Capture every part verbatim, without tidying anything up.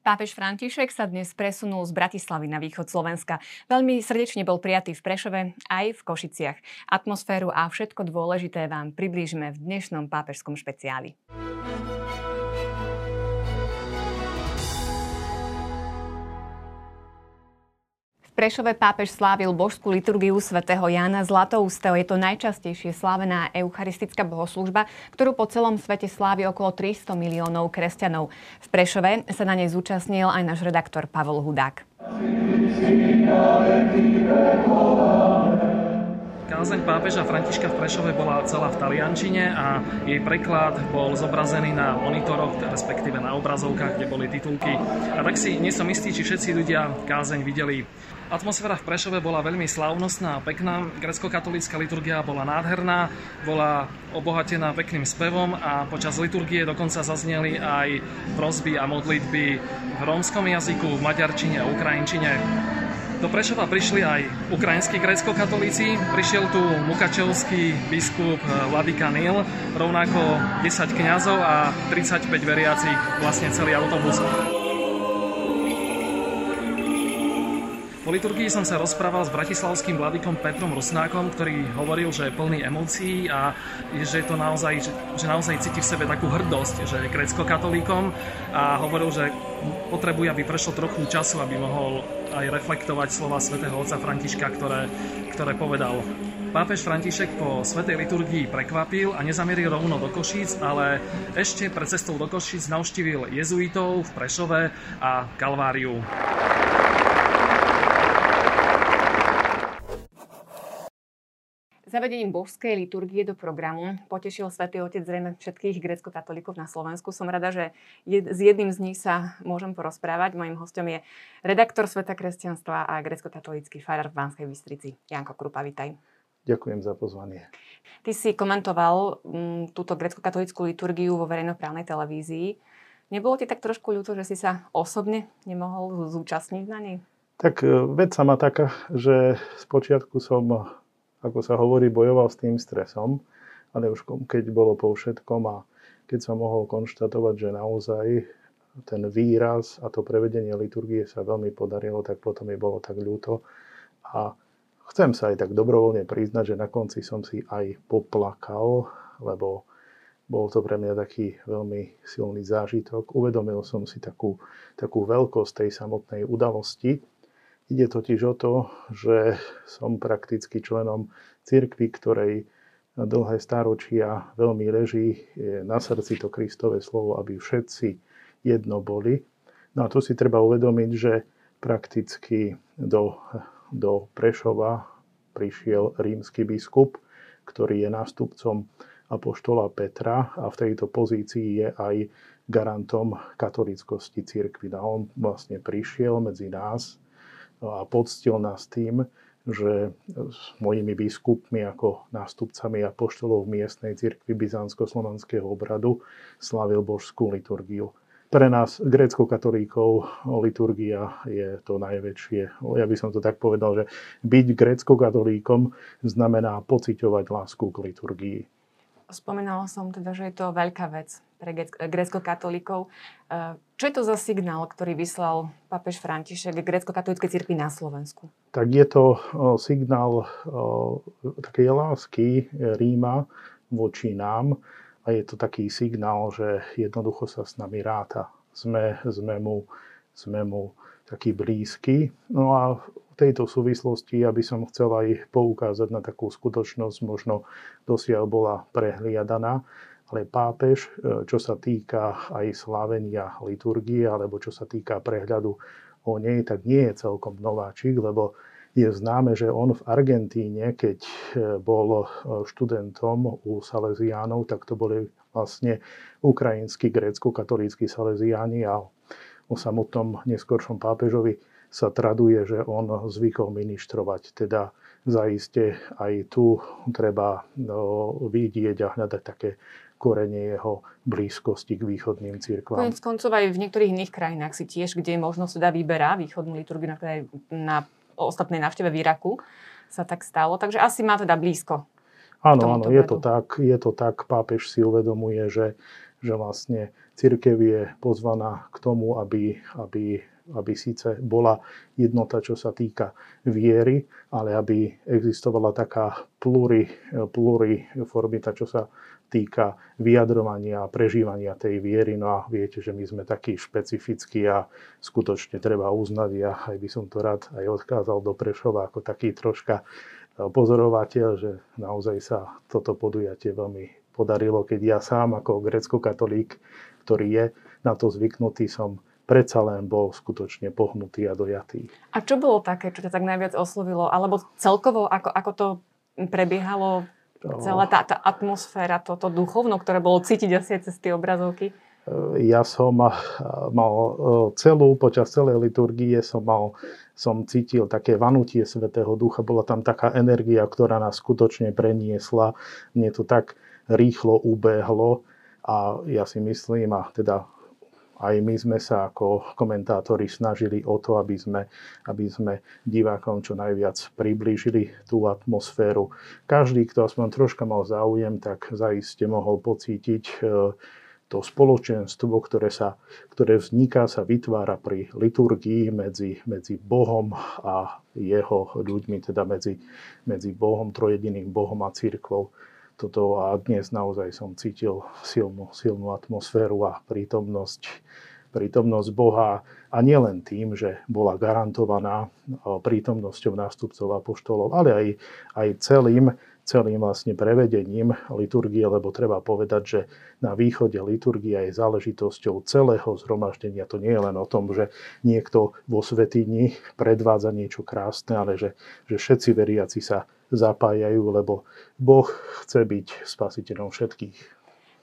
Pápež František sa dnes presunul z Bratislavy na východ Slovenska. Veľmi srdečne bol prijatý v Prešove aj v Košiciach. Atmosféru a všetko dôležité vám priblížime v dnešnom pápežskom špeciáli. V Prešove pápež slávil božskú liturgiu svätého Jána Zlatoústeho. Je to najčastejšie slávená eucharistická bohoslúžba, ktorú po celom svete slávi okolo tristo miliónov kresťanov. V Prešove sa na nej zúčastnil aj náš redaktor Pavol Hudák. Kázeň pápeža Františka v Prešove bola celá v taliančine a jej preklad bol zobrazený na monitoroch, respektíve na obrazovkách, kde boli titulky. A tak si nie som istý, či všetci ľudia kázeň videli. Atmosféra v Prešove bola veľmi slávnostná a pekná. Gréckokatolícka liturgia bola nádherná, bola obohatená pekným spevom a počas liturgie dokonca zazneli aj prosby a modlitby v rómskom jazyku, v maďarčine a ukrajinčine. Do Prešova prišli aj ukrajinskí gréckokatolíci, prišiel tu mukačevský biskup Vladika Nil, rovnako desať kňazov a tridsaťpäť veriacich, vlastne celý autobus. Po liturgii som sa rozprával s bratislavským vladikom Petrom Rusnákom, ktorý hovoril, že je plný emócií a že to naozaj, že naozaj cíti v sebe takú hrdosť, že je gréckokatolíkom, a hovoril, že potrebuje, aby prešlo trochu času, aby mohol aj reflektovať slova svätého otca Františka, ktoré, ktoré povedal. Pápež František po svätej liturgii prekvapil a nezamieril rovno do Košíc, ale ešte pred cestou do Košíc navštívil jezuitov v Prešove a Kalváriu. Zavedením božskej liturgie do programu potešil svätý Otec zrejme všetkých gréckokatolíkov na Slovensku. Som rada, že s jedným z nich sa môžem porozprávať. Mojím hosťom je redaktor Sveta kresťanstva a gréckokatolícky farár v Banskej Bystrici Janko Krupa. Vitaj. Ďakujem za pozvanie. Ty si komentoval m, túto gréckokatolícku liturgiu vo verejnoprávnej televízii. Nebolo ti tak trošku ľúto, že si sa osobne nemohol zúčastniť na nej? Tak vec sa má taká, že spočiatku som, ako sa hovorí, bojoval s tým stresom, ale už keď bolo po všetkom a keď som mohol konštatovať, že naozaj ten výraz a to prevedenie liturgie sa veľmi podarilo, tak potom mi bolo tak ľúto. A chcem sa aj tak dobrovoľne priznať, že na konci som si aj poplakal, lebo bol to pre mňa taký veľmi silný zážitok. Uvedomil som si takú, takú veľkosť tej samotnej udalosti. Ide totiž o to, že som prakticky členom cirkvi, ktorej dlhé stáročia veľmi leží na srdci to Kristové slovo, aby všetci jedno boli. No a tu si treba uvedomiť, že prakticky do, do Prešova prišiel rímsky biskup, ktorý je nástupcom apoštola Petra a v tejto pozícii je aj garantom katolíckosti cirkvi. A on vlastne prišiel medzi nás a poctil nás tým, že s mojimi biskupmi ako nástupcami apoštolov miestnej cirkvi byzantsko-slovanského obradu slavil božskú liturgiu. Pre nás, gréckokatolíkov, liturgia je to najväčšie. Ja by som to tak povedal, že byť gréckokatolíkom znamená pociťovať lásku k liturgii. Spomenala som teda, že je to veľká vec pre gréckokatolíkov. Čo je to za signál, ktorý vyslal pápež František gréckokatolíckej cirkvi na Slovensku? Tak je to signál takej lásky Ríma voči nám a je to taký signál, že jednoducho sa s nami ráta. Sme, sme, mu, sme mu takí blízky. No a v tejto súvislosti ja by som chcel aj poukázať na takú skutočnosť, možno dosiaľ bola prehliadaná, ale pápež, čo sa týka aj slávenia liturgie, alebo čo sa týka prehľadu o nej, tak nie je celkom nováčik, lebo je známe, že on v Argentíne, keď bol študentom u Salesiánov, tak to boli vlastne ukrajinskí, grécko-katolíckí Salesiáni, a o samotnom neskoršom pápežovi sa traduje, že on zvykol ministrovať. Teda zaiste aj tu treba no, vidieť a hľadať také korene jeho blízkosti k východným cirkvám. Koniec koncov aj v niektorých iných krajinách si tiež, kde možno sa dá vyberá východnú liturgiu, napríklad na ostatnej návšteve v Iraku sa tak stalo. Takže asi má teda blízko. Áno, áno, je to tak, je to tak. Pápež si uvedomuje, že, že vlastne Cirkev je pozvaná k tomu, aby, aby, aby síce bola jednota, čo sa týka viery, ale aby existovala taká pluri, pluriformita, čo sa týka vyjadrovania a prežívania tej viery. No a viete, že my sme takí špecifickí a skutočne treba uznať, ja aj by som to rád aj odkázal do Prešova ako taký troška pozorovateľ, že naozaj sa toto podujatie veľmi podarilo, keď ja sám ako gréckokatolík, ktorý je na to zvyknutý, som predsa len bol skutočne pohnutý a dojatý. A čo bolo také, čo ťa tak najviac oslovilo? Alebo celkovo, ako, ako to prebiehalo? Celá tá, tá atmosféra, toto duchovno, ktoré bolo cítiť asi cez tie obrazovky? Ja som mal celú, počas celej liturgie som mal, som cítil také vanutie Svätého Ducha. Bola tam taká energia, ktorá nás skutočne preniesla. Mne to tak rýchlo ubehlo a ja si myslím, a teda aj my sme sa ako komentátori snažili o to, aby sme, aby sme divákom čo najviac priblížili tú atmosféru. Každý, kto aspoň troška mal záujem, tak zaiste mohol pocítiť to spoločenstvo, ktoré, sa, ktoré vzniká, sa vytvára pri liturgii medzi, medzi Bohom a jeho ľuďmi, teda medzi, medzi Bohom, trojediným Bohom a cirkvou. Toto a dnes naozaj som cítil silnú, silnú atmosféru a prítomnosť, prítomnosť Boha. A nielen tým, že bola garantovaná prítomnosťou nástupcov apoštolov, ale aj, aj celým, celým vlastne prevedením liturgie, lebo treba povedať, že na východe liturgia je záležitosťou celého zhromaždenia. To nie je len o tom, že niekto vo svätyni predvádza niečo krásne, ale že, že všetci veriaci sa zapájajú, lebo Boh chce byť spasiteľom všetkých.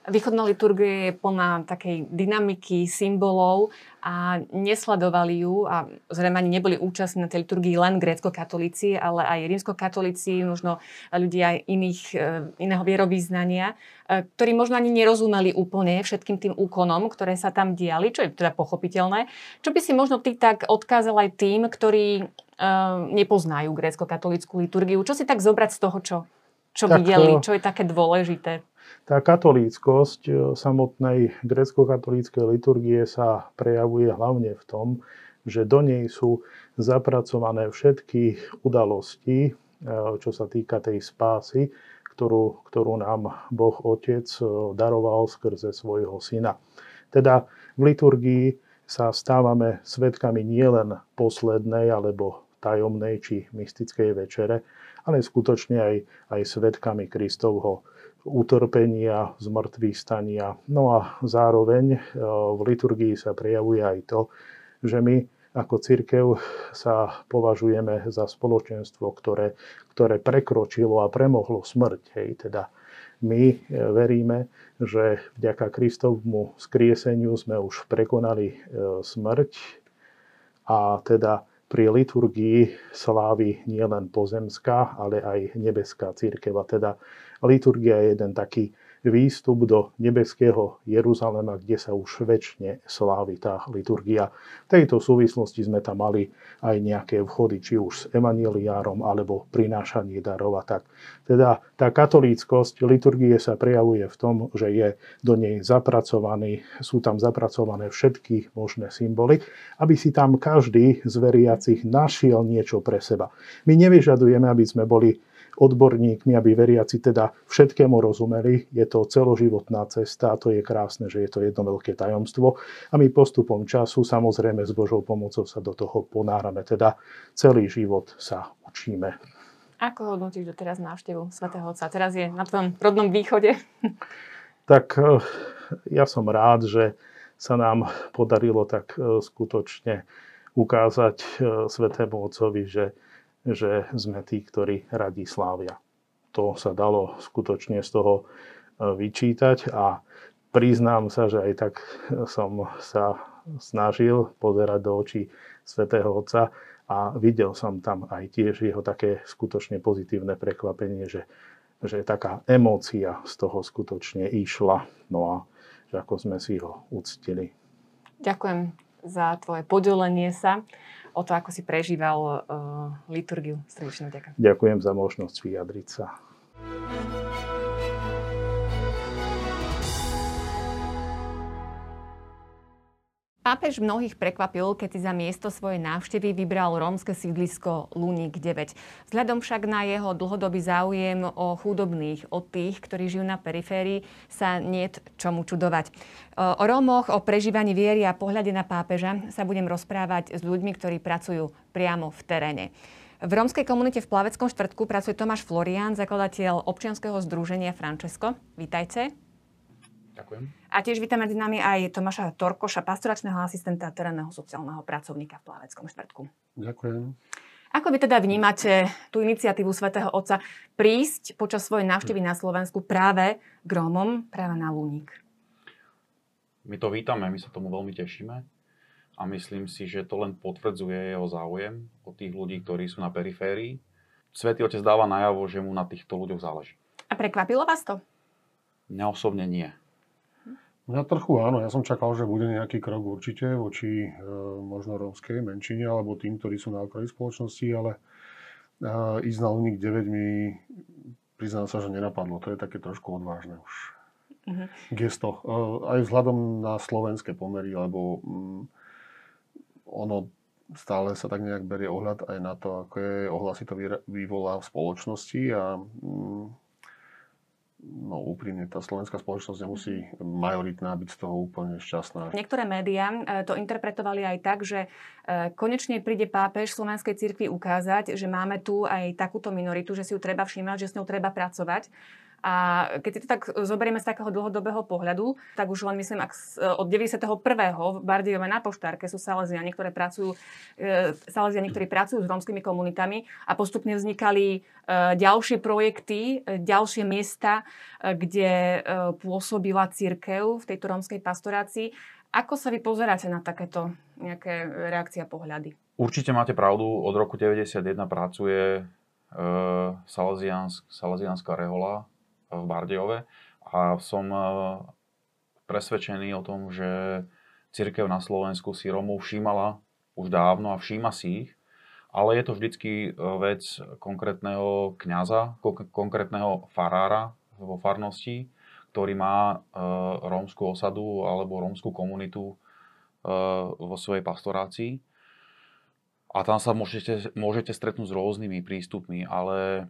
Východná liturgia je plná takej dynamiky, symbolov a nesledovali ju a zrejme ani neboli účastní na tej liturgii len gréckokatolíci, ale aj rímskokatolíci, možno ľudia iných, iného vierovýznania, ktorí možno ani nerozumeli úplne všetkým tým úkonom, ktoré sa tam diali, čo je teda pochopiteľné. Čo by si možno ty tak odkázal aj tým, ktorí nepoznajú gréckokatolícku liturgiu? Čo si tak zobrať z toho, čo, čo tak, videli, čo je také dôležité? Tá katolíckosť samotnej gréckokatolíckej liturgie sa prejavuje hlavne v tom, že do nej sú zapracované všetky udalosti, čo sa týka tej spásy, ktorú, ktorú nám Boh Otec daroval skrze svojho Syna. Teda v liturgii sa stávame svedkami nielen poslednej alebo tajomnej či mystickej večere, ale skutočne aj, aj svedkami Kristovho utrpenia, zmŕtvychvstania. No a zároveň v liturgii sa prejavuje aj to, že my ako cirkev sa považujeme za spoločenstvo, ktoré, ktoré prekročilo a premohlo smrť. Hej, teda my veríme, že vďaka Kristovmu skrieseniu sme už prekonali smrť a teda pri liturgii slávi nielen pozemská, ale aj nebeská cirkev. A teda liturgia je jeden taký výstup do nebeského Jeruzalema, kde sa už večne slávi tá liturgia. V tejto súvislosti sme tam mali aj nejaké vchody, či už s evanjeliárom, alebo prinášanie darov a tak. Teda tá katolíckosť liturgie sa prejavuje v tom, že je do nej zapracovaný, sú tam zapracované všetky možné symboly, aby si tam každý z veriacich našiel niečo pre seba. My nevyžadujeme, aby sme boli odborníkmi, aby veriaci teda všetkému rozumeli. Je to celoživotná cesta a to je krásne, že je to jedno veľké tajomstvo. A my postupom času, samozrejme s Božou pomocou, sa do toho ponárame. Teda celý život sa učíme. Ako hodnotíš doteraz návštevu Svätého Otca? Teraz je na tvojom rodnom východe. Tak ja som rád, že sa nám podarilo tak skutočne ukázať Svätému Otcovi, že že sme tí, ktorí radi slávia. To sa dalo skutočne z toho vyčítať a priznám sa, že aj tak som sa snažil pozerať do očí Svätého Otca a videl som tam aj tiež jeho také skutočne pozitívne prekvapenie, že, že taká emócia z toho skutočne išla. No a že ako sme si ho uctili. Ďakujem za tvoje podelenie sa o to, ako si prežíval uh, liturgiu. Srdečne ďakujem. Ďakujem za možnosť vyjadriť sa. Pápež mnohých prekvapil, keď si za miesto svojej návštevy vybral rómske sídlisko Luník deväť. Vzhľadom však na jeho dlhodobý záujem o chudobných, o tých, ktorí žijú na periférii, sa niet čomu čudovať. O Rómoch, o prežívaní viery a pohľade na pápeža sa budem rozprávať s ľuďmi, ktorí pracujú priamo v teréne. V rómskej komunite v Plaveckom štvrtku pracuje Tomáš Florian, zakladateľ občianskeho združenia Francesco. Vítajte. Ďakujem. A tiež vítam medzi nami aj Tomáša Torkoša, pastoračného asistenta a terénneho sociálneho pracovníka v Plaveckom štvrtku. Ďakujem. Ako vy teda vnímate tú iniciatívu svätého Otca prísť počas svojej návštevy na Slovensku práve k Rómom, práve na Luník? My to vítame, my sa tomu veľmi tešíme a myslím si, že to len potvrdzuje jeho záujem o tých ľudí, ktorí sú na periférii. Svätý Otec dáva najavo, že mu na týchto ľuďoch záleží. A prekvapilo vás to? Mňa osobne nie. Mňa trochu áno, ja som čakal, že bude nejaký krok určite voči e, možno rómskej menšine alebo tým, ktorí sú na okraji spoločnosti, ale e, ísť na Luník deväť mi, priznám sa, že nenapadlo. To je také trošku odvážne už. Uh-huh. Gesto. E, aj vzhľadom na slovenské pomery, lebo mm, ono stále sa tak nejak berie ohľad aj na to, ako je ohlasy to vyvolá v spoločnosti a mm, no úprimne, tá slovenská spoločnosť nemusí majoritná byť z toho úplne šťastná. Niektoré médiá to interpretovali aj tak, že konečne príde pápež slovenskej cirkvi ukázať, že máme tu aj takúto minoritu, že si ju treba všímať, že s ňou treba pracovať. A keď si to tak zoberieme z takého dlhodobého pohľadu, tak už len myslím, ak od deväťdesiateho prvého v Bardejove na Poštárke sú Saleziani, ktoré pracujú, Saleziani, ktorí pracujú s rómskymi komunitami a postupne vznikali ďalšie projekty, ďalšie miesta, kde pôsobila cirkev v tejto rómskej pastorácii. Ako sa vy pozeráte na takéto nejaké reakcie a pohľady? Určite máte pravdu, od roku deväťdesiatjeden pracuje Saleziánska rehoľa v Bardejove a som presvedčený o tom, že cirkev na Slovensku si Rómov všímala už dávno a všíma si ich, ale je to vždycky vec konkrétneho kňaza, konkrétneho farára vo farnosti, ktorý má rómsku osadu alebo rómsku komunitu vo svojej pastorácii. A tam sa môžete, môžete stretnúť s rôznymi prístupmi, ale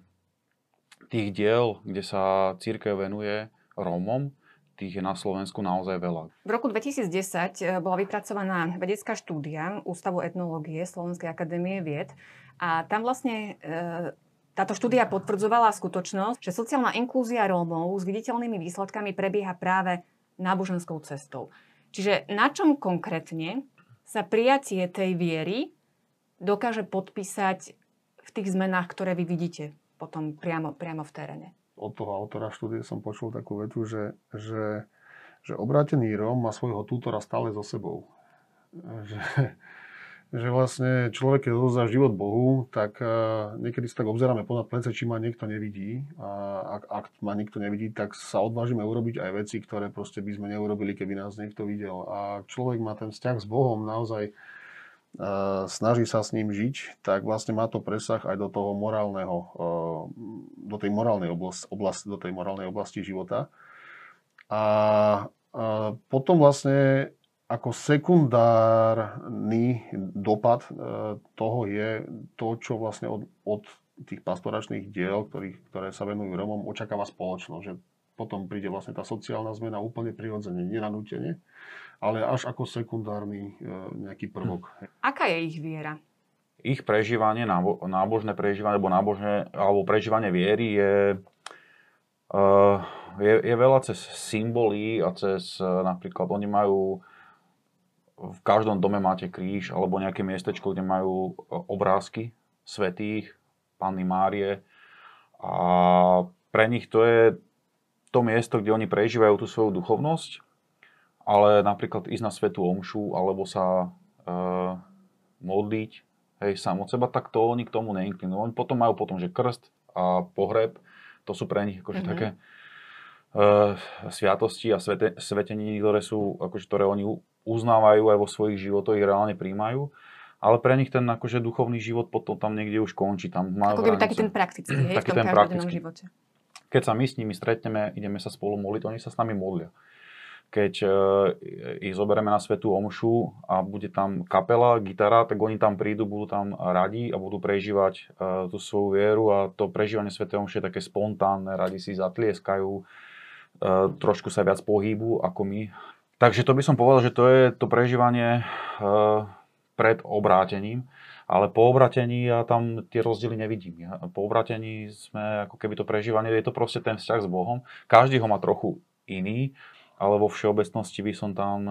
tých diel, kde sa cirkev venuje Rómom, tých je na Slovensku naozaj veľa. V roku dvetisícdesať bola vypracovaná vedecká štúdia Ústavu etnológie Slovenskej akadémie vied a tam vlastne e, táto štúdia potvrdzovala skutočnosť, že sociálna inklúzia Rómov s viditeľnými výsledkami prebieha práve náboženskou cestou. Čiže na čom konkrétne sa prijatie tej viery dokáže podpísať v tých zmenách, ktoré vy vidíte potom priamo, priamo v teréne? Od toho autora štúdie som počul takú vetu, že, že, že obrátený Róm má svojho tútora stále so sebou. Že, že vlastne človek, keď odovzdá život Bohu, tak niekedy sa tak obzeráme ponad plece, či ma niekto nevidí. A ak, ak ma niekto nevidí, tak sa odvážime urobiť aj veci, ktoré proste by sme neurobili, keby nás niekto videl. A človek má ten vzťah s Bohom naozaj, snaží sa s ním žiť, tak vlastne má to presah aj do toho morálneho, do tej morálnej oblasti, oblasti, do tej morálnej oblasti života. A, a potom vlastne ako sekundárny dopad toho je to, čo vlastne od, od tých pastoračných diel, ktorých, ktoré sa venujú Rómom, očakáva spoločnosť, že potom príde vlastne tá sociálna zmena úplne prirodzene, nenanútene, ale až ako sekundárny nejaký prvok. Aká je ich viera? Ich prežívanie, nábožné prežívanie, alebo, nábožné, alebo prežívanie viery je, je, je veľa cez symbolí a cez napríklad, oni majú, v každom dome máte kríž alebo nejaké miestečko, kde majú obrázky svätých, Panny Márie a pre nich to je to miesto, kde oni prežívajú tú svoju duchovnosť, ale napríklad ísť na svätú omšu alebo sa e, modliť hej, sám od seba, tak to oni k tomu neinklinujú. Oni potom majú potom, že krst a pohreb, to sú pre nich akože mm-hmm. také e, sviatosti a svete, svetení, ktoré sú, akože, ktoré oni uznávajú aj vo svojich životoch, ich reálne príjmajú. Ale pre nich ten akože duchovný život potom tam niekde už končí. Tam majú ako keby taký ten praktický, hej, taký v tom každodennom živote. Keď sa my s nimi stretneme, ideme sa spolu modliť, oni sa s nami modlia. keď e, ich zoberieme na svätú omšu a bude tam kapela, gitara, tak oni tam prídu, budú tam radi a budú prežívať e, tú svoju vieru a to prežívanie svätej omše je také spontánne, radi si zatlieskajú, e, trošku sa viac pohybu ako my. Takže to by som povedal, že to je to prežívanie e, pred obrátením, ale po obrátení ja tam tie rozdiely nevidím. Ja, po obrátení sme ako keby to prežívanie, je to proste ten vzťah s Bohom. Každý ho má trochu iný, ale vo všeobecnosti by som tam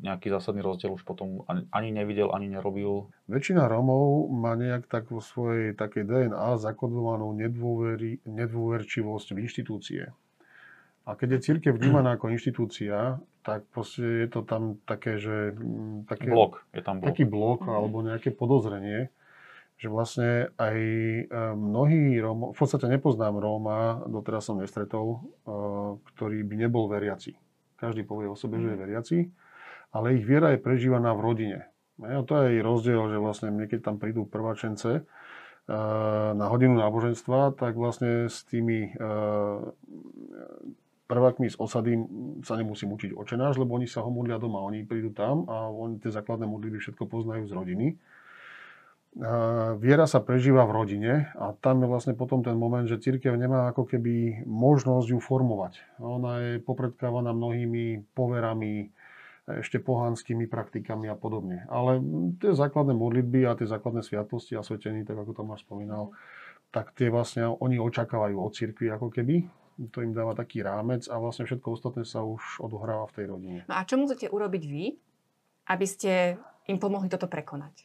nejaký zásadný rozdiel už potom ani nevidel, ani nerobil. Väčšina Rómov má nejak tak vo svojej takej dé en á zakodovanú nedôveri, nedôverčivosť v inštitúcie. A keď je cirkev vnímaná ako inštitúcia, tak proste je to tam také, že... Také, blok. Je tam blok. Taký blok alebo nejaké podozrenie, že vlastne aj mnohí Rómov, v podstate nepoznám Róma, doteraz som nestretol, ktorý by nebol veriaci. Každý povie o sebe, že je veriaci, ale ich viera je prežívaná v rodine. A to je rozdiel, že vlastne niekedy tam prídu prváčence na hodinu náboženstva, tak vlastne s tými prvákmi z osady sa nemusím učiť očenáš, lebo oni sa ho modlia doma. Oni prídu tam a oni tie základné modlitby všetko poznajú z rodiny. Viera sa prežíva v rodine a tam je vlastne potom ten moment, že cirkev nemá ako keby možnosť ju formovať. Ona je popredkávaná mnohými poverami, ešte pohanskými praktikami a podobne. Ale tie základné modlitby a tie základné sviatosti a svetení, tak ako Tomáš spomínal, tak tie vlastne oni očakávajú od cirkvi ako keby. To im dáva taký rámec a vlastne všetko ostatné sa už odohráva v tej rodine. No a čo musíte urobiť vy, aby ste im pomohli toto prekonať?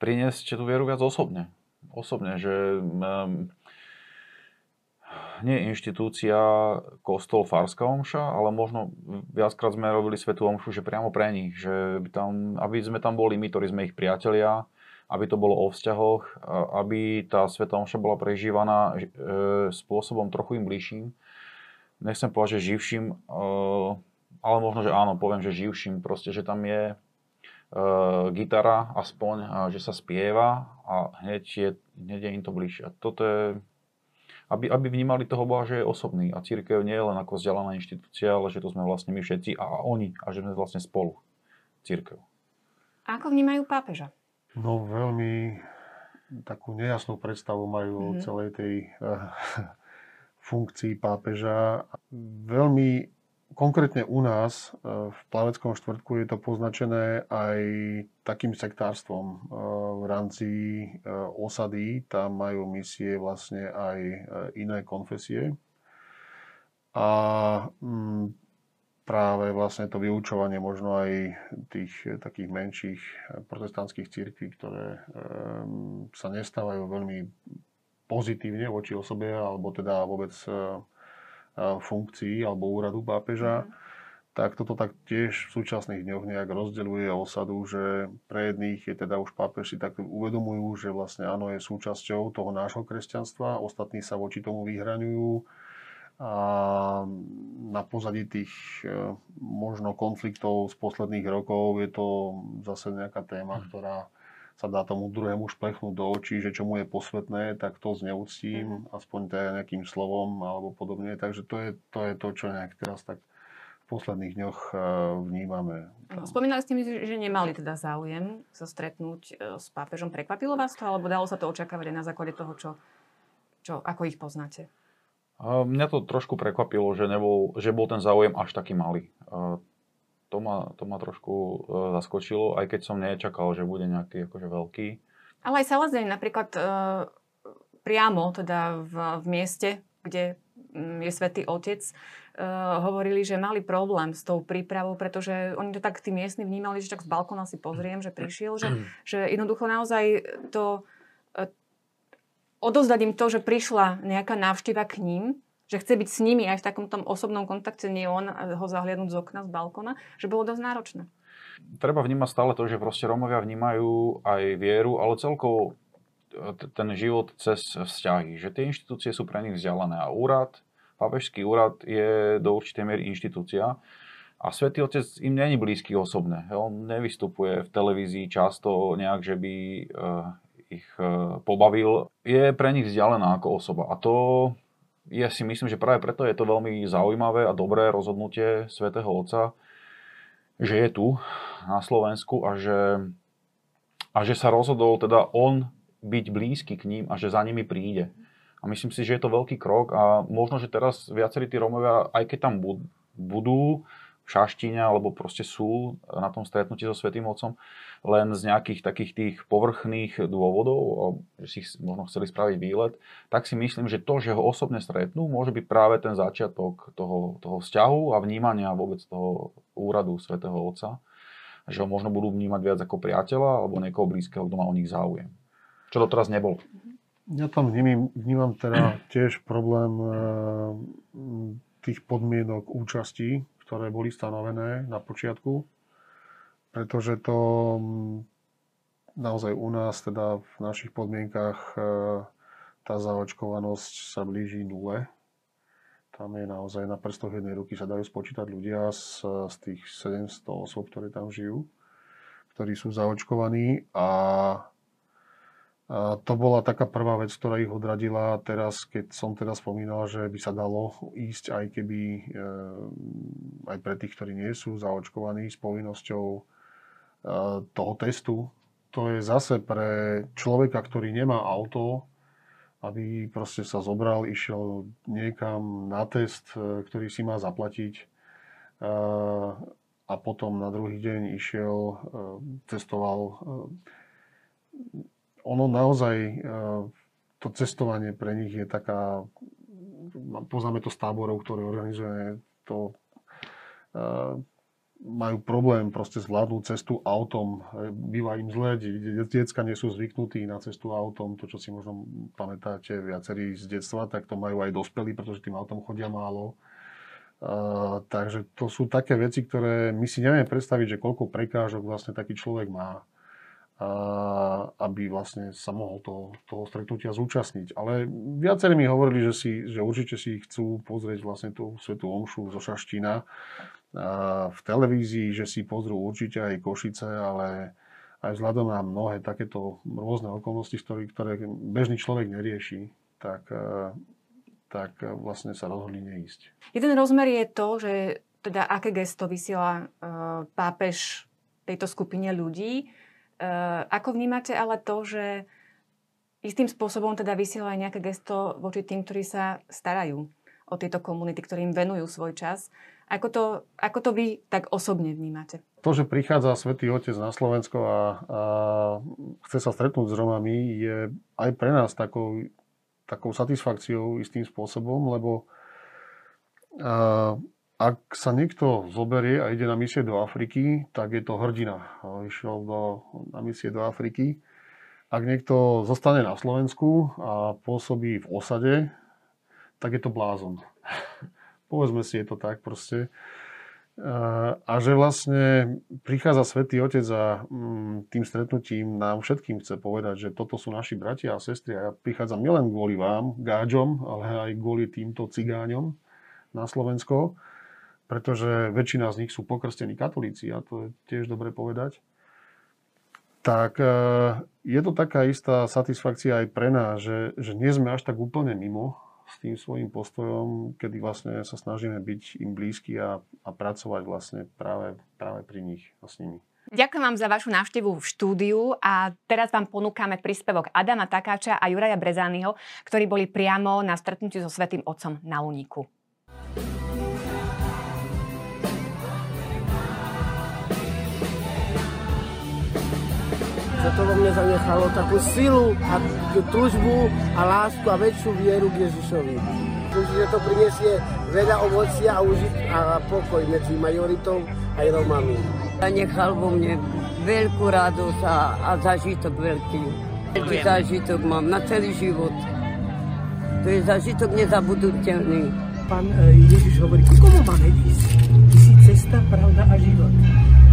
Priniesť tú vieru viac osobne. Osobne, že... Um, nie inštitúcia, kostol, farská omša, ale možno viackrát sme robili svätú omšu, že priamo pre nich, že tam, aby sme tam boli my, ktorí sme ich priatelia, aby to bolo o vzťahoch, aby tá svätá omša bola prežívaná e, spôsobom trochu im bližším. Nechcem povedať, že živším, e, ale možno, že áno, poviem, že živším, proste, že tam je e, gitara aspoň, a že sa spieva a hneď je, hneď je im to bližšie. Toto je... Aby, aby vnímali toho Boha, že je osobný. A cirkev nie je len ako vzdialená inštitúcia, ale že to sme vlastne my všetci a oni. A že sme vlastne spolu. Cirkev. A ako vnímajú pápeža? No veľmi takú nejasnú predstavu majú o mm-hmm. celej tej uh, funkcii pápeža. Veľmi konkrétne u nás uh, v Plaveckom štvrtku je to poznačené aj takým sektárstvom. Uh, v rámci uh, osady tam majú misie vlastne aj uh, iné konfesie. A um, práve vlastne to vyučovanie možno aj tých takých menších protestantských cirkví, ktoré um, sa nestávajú veľmi pozitívne voči osobe, alebo teda vôbec uh, funkcií alebo úradu pápeža, tak toto tak tiež v súčasných dňoch nejak rozdeľuje osadu, že pre jedných je teda už pápež si tak uvedomujú, že vlastne áno, je súčasťou toho nášho kresťanstva, ostatní sa voči tomu vyhraňujú. A na pozadí tých možno konfliktov z posledných rokov je to zase nejaká téma, mm. ktorá sa dá tomu druhému šplechnúť do očí, že čo mu je posvetné, tak to zneúctím, mm. aspoň teda nejakým slovom alebo podobne. Takže to je to, je to čo nejak teraz tak v posledných dňoch vnímame. No, spomínali ste mi, že nemali teda záujem sa stretnúť s pápežom. Prekvapilo vás to, alebo dalo sa to očakávať aj na základe toho, čo, čo, ako ich poznáte? Mňa to trošku prekvapilo, že, nebol, že bol ten záujem až taký malý. To ma, to ma trošku zaskočilo, aj keď som nečakal, že bude nejaký akože veľký. Ale aj Salazeň napríklad e, priamo teda v, v mieste, kde je Svätý Otec, e, hovorili, že mali problém s tou prípravou, pretože oni to tak tí miestni vnímali, že tak z balkóna si pozriem, že prišiel, že, že jednoducho naozaj to... Odozdať im to, že prišla nejaká návšteva k ním, že chce byť s nimi aj v takomto osobnom kontakte, nie on ho zahliadnúť z okna, z balkona, že bolo dosť náročné. Treba vnímať stále to, že proste Rómovia vnímajú aj vieru, ale celkovo ten život cez vzťahy. Že tie inštitúcie sú pre nich vzdialené. A úrad, pápežský úrad je do určitej miery inštitúcia. A Svätý Otec im nie je blízky osobne. On nevystupuje v televízii často nejak, že by... ich pobavil, je pre nich vzdialená ako osoba. A to ja si myslím, že práve preto je to veľmi zaujímavé a dobré rozhodnutie svätého Otca, že je tu na Slovensku a že, a že sa rozhodol teda on byť blízky k ním a že za nimi príde. A myslím si, že je to veľký krok a možno, že teraz viacerí tí Rómovia, aj keď tam budú v Šaštíne, alebo proste sú na tom stretnutí so Svätým Otcom, len z nejakých takých tých povrchných dôvodov, že si možno chceli spraviť výlet, tak si myslím, že to, že ho osobne stretnú, môže byť práve ten začiatok toho, toho vzťahu a vnímania vôbec toho úradu Svätého Otca. Že ho možno budú vnímať viac ako priateľa alebo niekoho blízkeho, kto má o nich záujem. Čo doteraz nebolo. Ja tam vnímam, vnímam teda tiež problém tých podmienok účasti, ktoré boli stanovené na počiatku, pretože to naozaj u nás, teda v našich podmienkach, tá zaočkovanosť sa blíži nule. Tam je naozaj na prstoch jednej ruky sa dajú spočítať ľudia z, z tých sedemsto osôb, ktoré tam žijú, ktorí sú zaočkovaní a a to bola taká prvá vec, ktorá ich odradila. Teraz, keď som teda spomínal, že by sa dalo ísť aj keby e, aj pre tých, ktorí nie sú zaočkovaní s povinnosťou e, toho testu, to je zase pre človeka, ktorý nemá auto, aby proste sa zobral, išiel niekam na test, e, ktorý si má zaplatiť e, a potom na druhý deň išiel, e, testoval e, Ono naozaj, to cestovanie pre nich je taká, poznáme to z táborov, ktoré organizujeme, to majú problém proste zvládnuť cestu autom. Býva im zle, decka nie sú zvyknutí na cestu autom, to čo si možno pamätáte viacerí z detstva, tak to majú aj dospelí, pretože tým autom chodia málo. Takže to sú také veci, ktoré my si nevieme predstaviť, že koľko prekážok vlastne taký človek má, aby vlastne sa mohol toho, toho stretnutia zúčastniť. Ale viacerí mi hovorili, že, si, že určite si chcú pozrieť vlastne tú svätú omšu zo Šaštína v televízii, že si pozrú určite aj Košice, ale aj vzhľadom na mnohé takéto rôzne okolnosti, ktoré, ktoré bežný človek nerieši, tak, tak vlastne sa rozhodli neísť. Jeden rozmer je to, že teda aké gesto vysiela pápež tejto skupine ľudí. Ako vnímate ale to, že istým spôsobom teda vysiela aj nejaké gesto voči tým, ktorí sa starajú o tieto komunity, ktorým venujú svoj čas? Ako to, ako to vy tak osobne vnímate? To, že prichádza Svätý Otec na Slovensko a, a chce sa stretnúť s Romami, je aj pre nás takou, takou satisfakciou istým spôsobom, lebo a, ak sa niekto zoberie a ide na misie do Afriky, tak je to hrdina. Išiel do, na misie do Afriky. Ak niekto zostane na Slovensku a pôsobí v osade, tak je to blázon. Povedzme si, je to tak proste. A že vlastne prichádza Svätý Otec a tým stretnutím nám všetkým chce povedať, že toto sú naši bratia a sestry a ja prichádzam nielen kvôli vám, gáďom, ale aj kvôli týmto cigáňom na Slovensko, pretože väčšina z nich sú pokrstení katolíci, a to je tiež dobre povedať, tak je to taká istá satisfakcia aj pre nás, že, že nie sme až tak úplne mimo s tým svojím postojom, kedy vlastne sa snažíme byť im blízky a, a pracovať vlastne práve, práve pri nich a s nimi. Ďakujem vám za vašu návštevu v štúdiu a teraz vám ponúkame príspevok Adama Takáča a Juraja Brezányho, ktorí boli priamo na stretnutí so Svätým Otcom na Luníku. Toto vo mne zanechalo takú silu a túžbu a lásku a väčšiu vieru k Ježišovi. Že to prinesie veľa ovocia a, a pokoj medzi majoritou aj Romami. Zanechal vo mne veľkú radosť a, a zážitok veľký. Veľký zážitok mám na celý život. To je zážitok nezabudnutelný. Pán Ježiš hovorí, ku komu máme ísť? Ty si cesta, pravda a život.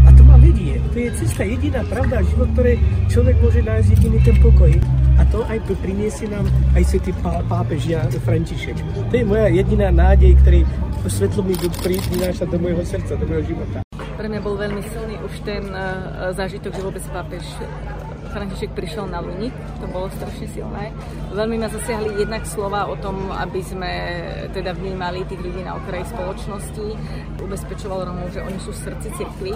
A to ma vedie. To je cesta jediná, pravda a život, ktoré človek môže nájsť jediný ten pokoj. A to aj priniesie nám aj svätý pápež František. To je moja jediná nádej, ktorý svetlo mi prináša do mojho srdca, do mojho života. Pre mňa bol veľmi silný už ten uh, zážitok, že vôbec pápež František prišiel na Luník, to bolo strašne silné. Veľmi ma zasiahli jednak slova o tom, aby sme teda vnímali tých ľudí na okraji spoločnosti. Ubezpečoval Romov, že oni sú v srdci cirkvi.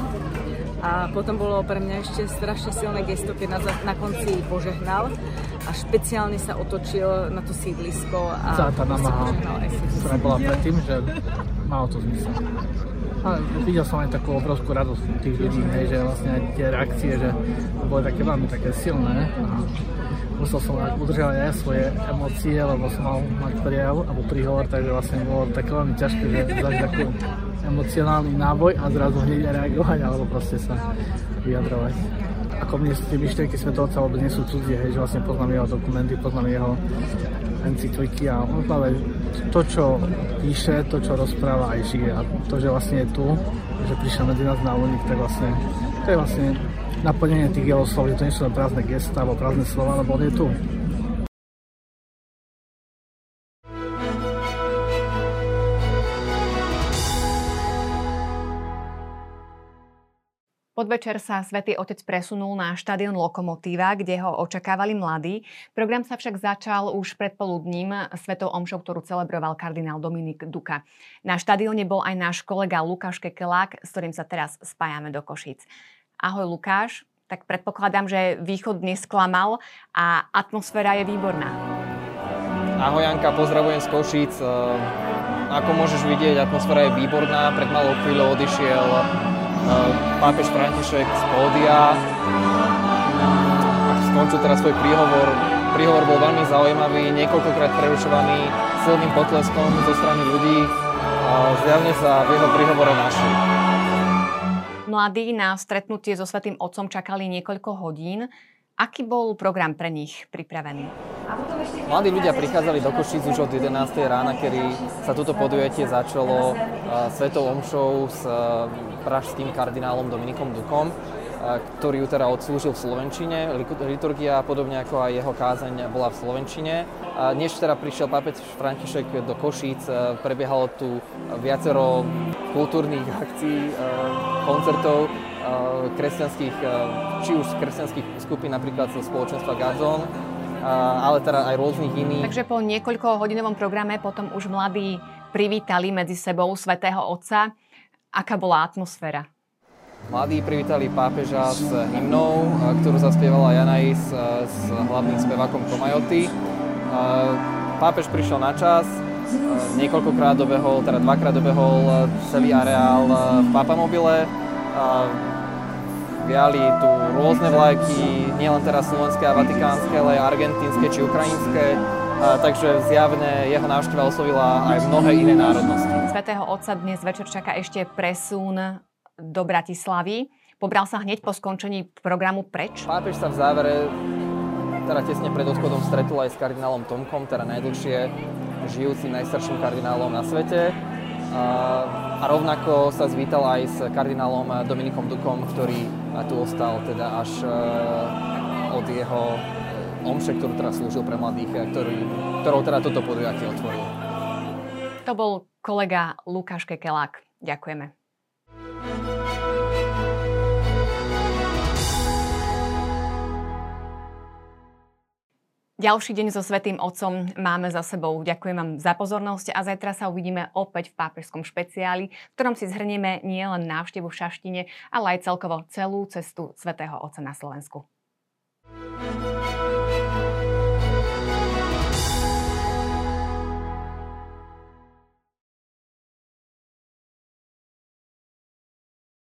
A potom bolo pre mňa ešte strašne silné gesto, keď na, na konci požehnal a špeciálne sa otočil na to sídlisko a Zátana si požehnal aj sídlisko. Ktorá bola predtým, že malo to zmysel. Ale videl som aj takú obrovskú radosť tých ľudí, hej, že vlastne aj tie reakcie, že boli také veľmi také silné. A musel som udržať aj svoje emócie, lebo som mal mať prejav alebo príhovor, takže vlastne bolo také veľmi ťažké, že dať takú emocionálny náboj a zrazu hneď reagovať alebo proste sa vyjadrovať. Ako mne tie myšlienky Svetovca vôbec nie sú cudzie, hej, že vlastne poznám jeho dokumenty, poznám jeho encykliky a on práve to, čo píše, to, čo rozpráva aj žije. A to, že vlastne je tu, že prišiel medzi nás na Luník, tak vlastne to je vlastne naplnenie tých jeho slov, že to nie sú prázdne gestá alebo prázdne slova, lebo on je tu. Podvečer sa Svätý Otec presunul na štadión Lokomotíva, kde ho očakávali mladí. Program sa však začal už predpoludním svetou omšou, ktorú celebroval kardinál Dominik Duka. Na štadióne bol aj náš kolega Lukáš Kekelák, s ktorým sa teraz spájame do Košíc. Ahoj Lukáš, tak predpokladám, že východ nesklamal a atmosféra je výborná. Ahoj Janka, pozdravujem z Košíc. Ako môžeš vidieť, atmosféra je výborná. Pred malou chvíľou odišiel pápež František z pódia. Skončil teraz svoj príhovor. Príhovor bol veľmi zaujímavý, niekoľkokrát prerušovaný silným potleskom zo strany ľudí. Zjavne sa v jeho príhovore našli. Mladí na stretnutie so Svätým Otcom čakali niekoľko hodín. Aký bol program pre nich pripravený? Mladí ľudia prichádzali do Košíc už od jedenástej rána, kedy sa toto podujatie začalo svetou omšou s pražským kardinálom Dominikom Dukom, ktorý ju teda odslúžil v slovenčine. Liturgia, podobne ako aj jeho kázeň, bola v slovenčine. Než teda prišiel pápež František do Košíc, prebiehalo tu viacero kultúrnych akcií, koncertov, kresťanských, či už kresťanských skupín, napríklad zo spoločenstva Gazon, ale teda aj rôznych iných. Takže po niekoľkohodinovom programe potom už mladí privítali medzi sebou Svätého Otca. Aká bola atmosféra? Mladí privítali pápeža s hymnou, ktorú zaspievala Jana Is s hlavným spevákom Tomajoty. Pápež prišiel na čas, niekoľkokrát dobehol, teda dvakrát dobehol celý areál v papamobile. Viali tu rôzne vlajky, nielen teraz slovenské a vatikánske, ale aj argentínske či ukrajinské. Takže zjavne jeho návšteva oslovila aj mnohé iné národnosti. Svätého Otca dnes večer čaká ešte presun do Bratislavy. Pobral sa hneď po skončení programu preč? Pápež sa v závere, teda tesne pred odchodom, stretol aj s kardinálom Tomkom, teda najdlhšie žijúcim najstarším kardinálom na svete. A rovnako sa zvítal aj s kardinálom Dominikom Dukom, ktorý tu ostal teda až od jeho omše, ktorú teraz slúžil pre mladých, ktorý, ktorou teda toto podujatie otvoril. To bol kolega Lukáš Kekelák. Ďakujeme. Ďalší deň so Svätým Otcom máme za sebou. Ďakujem vám za pozornosť a zajtra sa uvidíme opäť v pápežskom špeciáli, v ktorom si zhrnieme nielen návštevu v Šaštine, ale aj celkovo celú cestu Svätého Otca na Slovensku.